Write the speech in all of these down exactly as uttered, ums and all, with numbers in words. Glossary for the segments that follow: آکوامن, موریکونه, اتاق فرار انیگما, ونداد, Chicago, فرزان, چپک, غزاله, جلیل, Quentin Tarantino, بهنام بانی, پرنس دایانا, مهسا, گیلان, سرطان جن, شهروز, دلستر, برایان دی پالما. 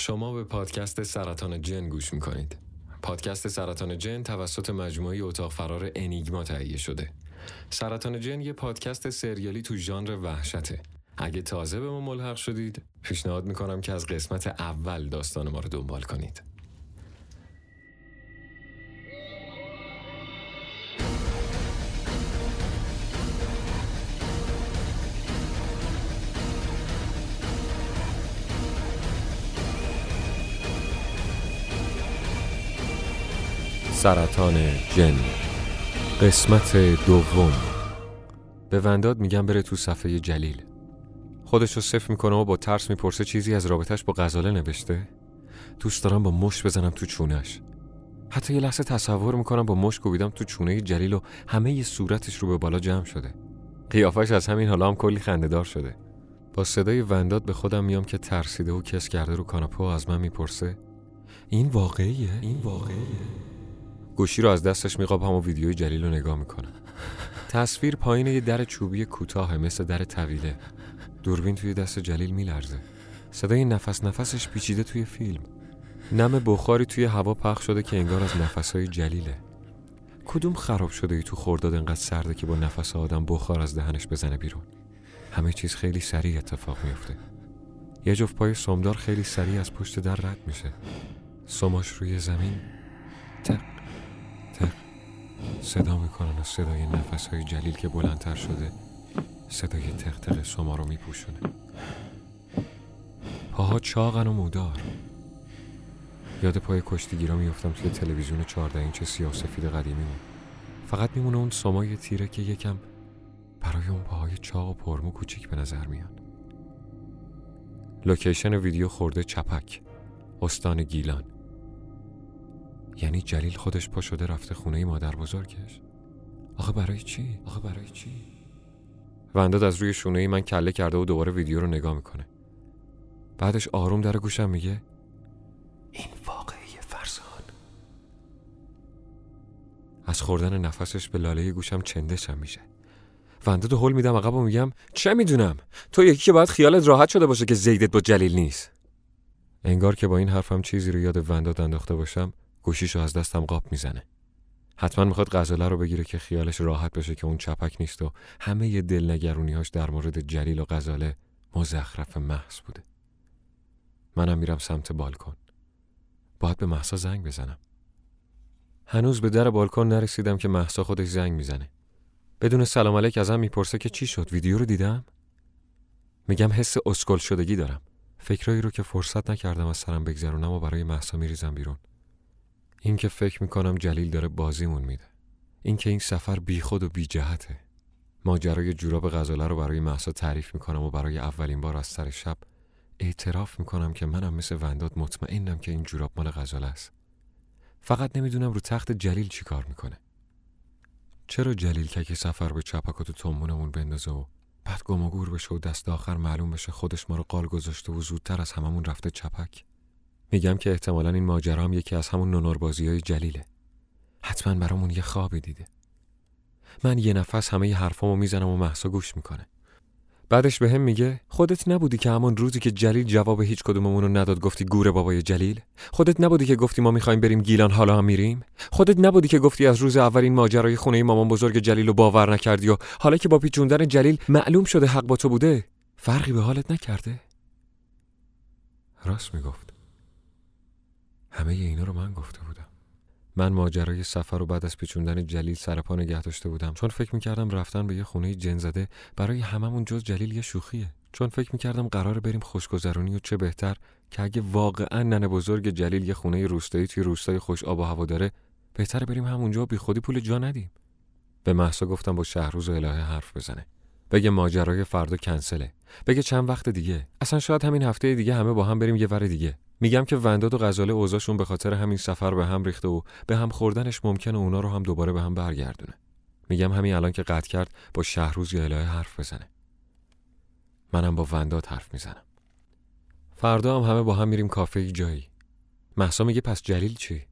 شما به پادکست سرطان جن گوش میکنید. پادکست سرطان جن توسط مجموعه اتاق فرار انیگما تهیه شده. سرطان جن یه پادکست سریالی تو ژانر وحشته. اگه تازه به ما ملحق شدید، پیشنهاد میکنم که از قسمت اول داستان ما رو دنبال کنید. سرطان جن قسمت دوم. به ونداد میگم بره تو صفحه جلیل. خودشو صفر میکنه و با ترس میپرسه چیزی از رابطش با غزاله نوشته؟ دوست دارم با مشت بزنم تو چونش. حتی یه لحظه تصور میکنم با مشت کوبیدم تو چونه جلیل و همه ی صورتش رو به بالا جمع شده. قیافش از همین حالا هم کلی خنده‌دار شده. با صدای ونداد به خودم میام که ترسیده و کس کرده رو کاناپه و از من میپرسه این واقعیه؟ این واقعیه؟ گوشی رو از دستش میقاپم و ویدیوی جلیل رو نگاه میکنم. تصویر پایین یه در چوبی کوتاه مثل در طویله. دوربین توی دست جلیل میلرزه. صدای نفس نفسش پیچیده توی فیلم. نم بخاری توی هوا پخش شده که انگار از نفسهای جلیله. کدوم خراب شده ای تو خرداد انقدر سرده که با نفس آدم بخار از دهنش بزنه بیرون. همه چیز خیلی سریع اتفاق میفته. یه جفت پای سمدار خیلی سریع از پشت در رد میشه. سماش روی زمین تق تق صدا میکنن و صدای نفسهای جلیل که بلندتر شده صدای تق تق سما رو میپوشونه. پاها چاقن و مودار. یاد پای کشتیگیرا میافتم توی تلویزیون چهارده اینچ سیاه سفید قدیمیمون. فقط میمونه اون سمای تیره که یکم برای اون پاهای چاق و پرمو کوچیک به نظر میان. لوکیشن ویدیو خورده چپک، استان گیلان. یعنی جلیل خودش پا شده رفته خونه مادر بزرگش. آخه برای چی؟ آخه برای چی؟ ونداد از روی شونه من کله کرده و دوباره ویدیو رو نگاه میکنه. بعدش آروم در گوشم میگه این واقعی فرزان. از خوردن نفسش به لاله گوشم چندشم میشه. ونداد رو هول میدم عقب و میگم چه میدونم؟ تو یکی که باید خیالت راحت شده باشه که زیدت با جلیل نیست. انگار که با این حرفم چیزی رو یاد ونداد انداخته باشم، گوشیشو از دستم قاپ میزنه. حتما میخواد غزاله رو بگیره که خیالش راحت بشه که اون چپک نیست و همه ی دلنگرونی‌هاش در مورد جلیل و غزاله مزخرف محض بوده. منم میرم سمت بالکن. باید به مهسا زنگ بزنم. هنوز به در بالکن نرسیدم که مهسا خودش زنگ میزنه. بدون سلام علیک ازم میپرسه که چی شد؟ ویدیو رو دیدم؟ میگم حس اسکل شدگی دارم. فکرایی رو که فرصت نکردم از سرم بگذرونم و برای مهسا میریزم بیرون. این که فکر میکنم جلیل داره بازیمون میده. این که این سفر بی خود و بی جهته. ماجرای جوراب غزاله رو برای مهسا تعریف میکنم و برای اولین بار از سر شب اعتراف میکنم که منم مثل ونداد مطمئنم که این جوراب مال غزاله است. فقط نمیدونم رو تخت جلیل چی کار میکنه. چرا جلیل که که سفر به چپک و تو تنبونمون بندازه و بعد گم و گور بشه و دست آخر معلوم بشه خودش ما رو قال گذاشته و زودتر از هممون رفته چپک؟ میگم که احتمالاً این ماجرا هم یکی از همون نونوربازی‌های جلیله. حتماً برامون یه خوابی دیده. من یه نفس همه ی حرفامو میزنم و مهسا گوش میکنه. بعدش بهم میگه خودت نبودی که همون روزی که جلیل جواب هیچ کدوممون رو نداد گفتی گور بابای جلیل؟ خودت نبودی که گفتی ما میخوایم بریم گیلان حالا هم میریم؟ خودت نبودی که گفتی از روز اول این ماجرای خونه مامان بزرگ جلیل رو باور نکردی و حالا که با پیچوندن جلیل معلوم شده حق با تو بوده، فرقی به حالت نکرده؟ راست میگفت. همه اینا رو من گفته بودم. من ماجرای سفر رو بعد از پیچوندن جلیل سرپا نگه داشته بودم، چون فکر میکردم رفتن به یه خونه جن زده برای هممون جز جلیل یه شوخیه. چون فکر میکردم قراره بریم خوشگذرونی و چه بهتر که اگه واقعا ننه بزرگ جلیل یه خونه روستایی توی روستای خوش آب و هوا داره، بهتره بریم همونجا و بی خودی پول جا ندیم. به مهسا گفتم با شهروز و الهه حرف بزنه. بگه ماجرای فردا کنسله. بگه چند وقت دیگه. اصلا شاید همین هفته دیگه همه با هم بریم یه ور دیگه. میگم که ونداد و غزاله اوضاعشون به خاطر همین سفر به هم ریخته و به هم خوردنش ممکنه اونا رو هم دوباره به هم برگردونه. میگم همین الان که قطع کرد با شهروز یا الهه حرف بزنه. منم با ونداد حرف میزنم. فردا هم همه با هم میریم کافه ای جایی. مهسا میگه پس جلیل چی؟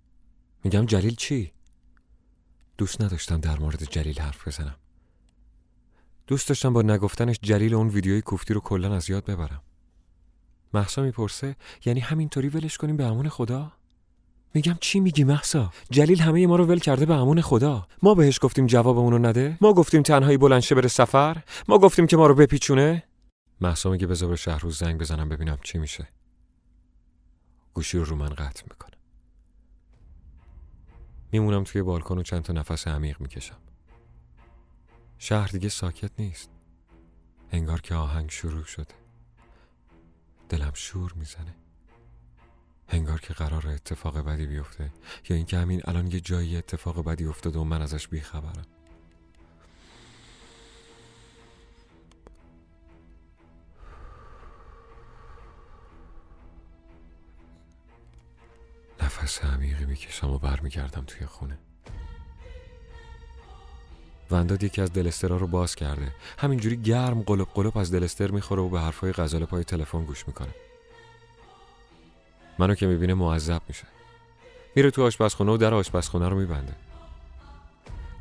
میگم جلیل چی؟ دوست نداشتم در مورد جلیل حرف بزنم. دوست داشتم با نگفتنش جلیل اون ویدیوی کوفتی رو کلا از یاد ببرم. مهسا میپرسه یعنی همینطوری ولش کنیم به امان خدا؟ میگم چی میگی مهسا؟ جلیل همه ما رو ول کرده به امان خدا. ما بهش گفتیم جوابمون رو نده؟ ما گفتیم تنهایی بلند شه بره سفر؟ ما گفتیم که ما رو بپیچونه؟ مهسا میگه بذار به شهروز زنگ بزنم ببینم چی میشه. گوشی رو رو من قطع میکنه. میمونم توی بالکن و چند تا نفس عمیق میکشم. شهر دیگه ساکت نیست. انگار که آهنگ شروع شده. دلم شور میزنه. انگار که قراره اتفاق بدی بیفته یا اینکه همین الان یه جایی اتفاق بدی افتاده و من ازش بیخبرم. نفس عمیقی میکشم و برمیگردم توی خونه. ونداد یکی از دلسترها رو باز کرده. همینجوری گرم قلب قلب از دلستر میخوره و به حرفای غزاله پای تلفن گوش میکنه. منو که میبینه معذب میشه. میره تو آشپزخونه و در آشپزخونه رو میبنده.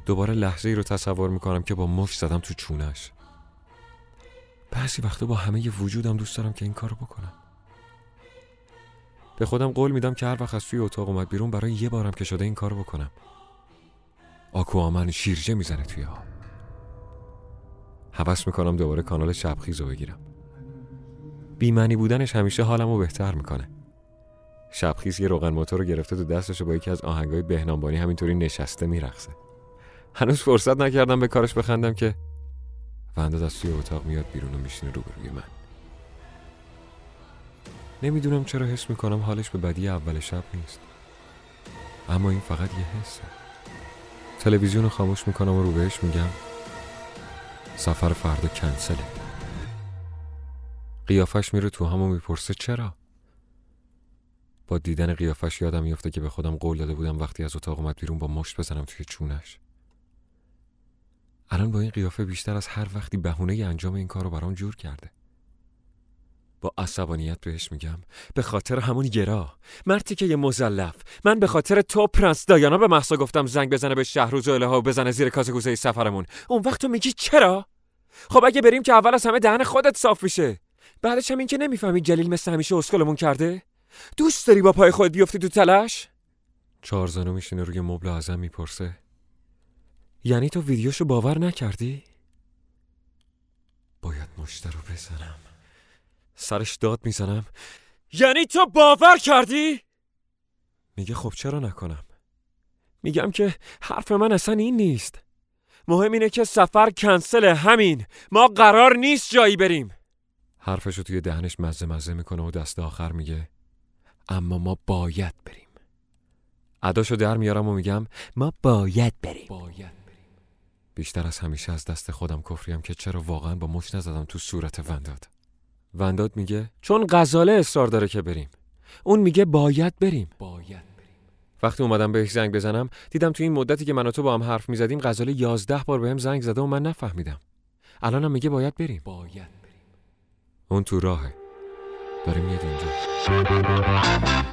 دوباره لحظه ای رو تصور میکنم که با مفت زدم تو چونش. بعضی وقتا با همه ی وجودم دوست دارم که این کار رو بکنم. به خودم قول میدم که هر وقت از توی اتاق اومد بیرون برای یه بارم که شده این کار رو بکنم. آکوامن شیرجه میزنه توی ها. حوس میکنم دوباره کانال شبخیز رو بگیرم. بیمنی بودنش همیشه حالم رو بهتر میکنه. شبخیز یه روغن موتور رو گرفته تو دستش و با یکی از آهنگای بهنام بانی همینطوری نشسته میرقصه. هنوز فرصت نکردم به کارش بخندم که ونداد از توی اتاق میاد بیرون و میشینه روبروی من. نمیدونم چرا حس میکنم حالش به بدی اول شب نیست. اما این فقط یه حسه. تلویزیون رو خاموش میکنم و رو بهش میگم سفر فردا کنسله. قیافش میره تو هم و میپرسه چرا؟ با دیدن قیافش یادم میفته که به خودم قول داده بودم وقتی از اتاق اومد بیرون با مشت بزنم توی چونش. الان با این قیافه بیشتر از هر وقتی بهونه ی انجام این کار رو برام جور کرده. با عصبانیت بهش میگم به خاطر همون گرا مرتی که یه مزلف، من به خاطر تو پرنس دایانا به مهسا گفتم زنگ بزنه به شهروز و الهه و بزنه زیر کاسه‌کوزه سفرمون. اون وقت تو میگی چرا؟ خب اگه بریم که اول از همه دهن خودت صاف میشه. بعدش هم این که نمیفهمی جلیل مثل همیشه اسکلمون کرده. دوست داری با پای خودت بیفتی تو تلاش؟ چارزانو میشینه روی مبل ازم میپرسه یعنی تو ویدیوشو باور نکردی؟ باید مشت رو بزنم. سرش داد میزنم یعنی تو باور کردی؟ میگه خب چرا نکنم. میگم که حرف من اصلا این نیست. مهم اینه که سفر کنسله. همین. ما قرار نیست جایی بریم. حرفشو توی دهنش مزه مزه میکنه و دست آخر میگه اما ما باید بریم. اداشو در میارم و میگم ما باید بریم. باید بریم. بیشتر از همیشه از دست خودم کفریم که چرا واقعا با مش نزدم تو صورت ونداد. ونداد میگه چون غزاله اصرار داره که بریم. اون میگه باید بریم. باید بریم. وقتی اومدم بهش زنگ بزنم دیدم تو این مدتی که من و تو با هم حرف میزدیم غزاله یازده بار بهم زنگ زده و من نفهمیدم. الانم میگه باید بریم. باید بریم. اون تو راهه. داریم میاد اینجا.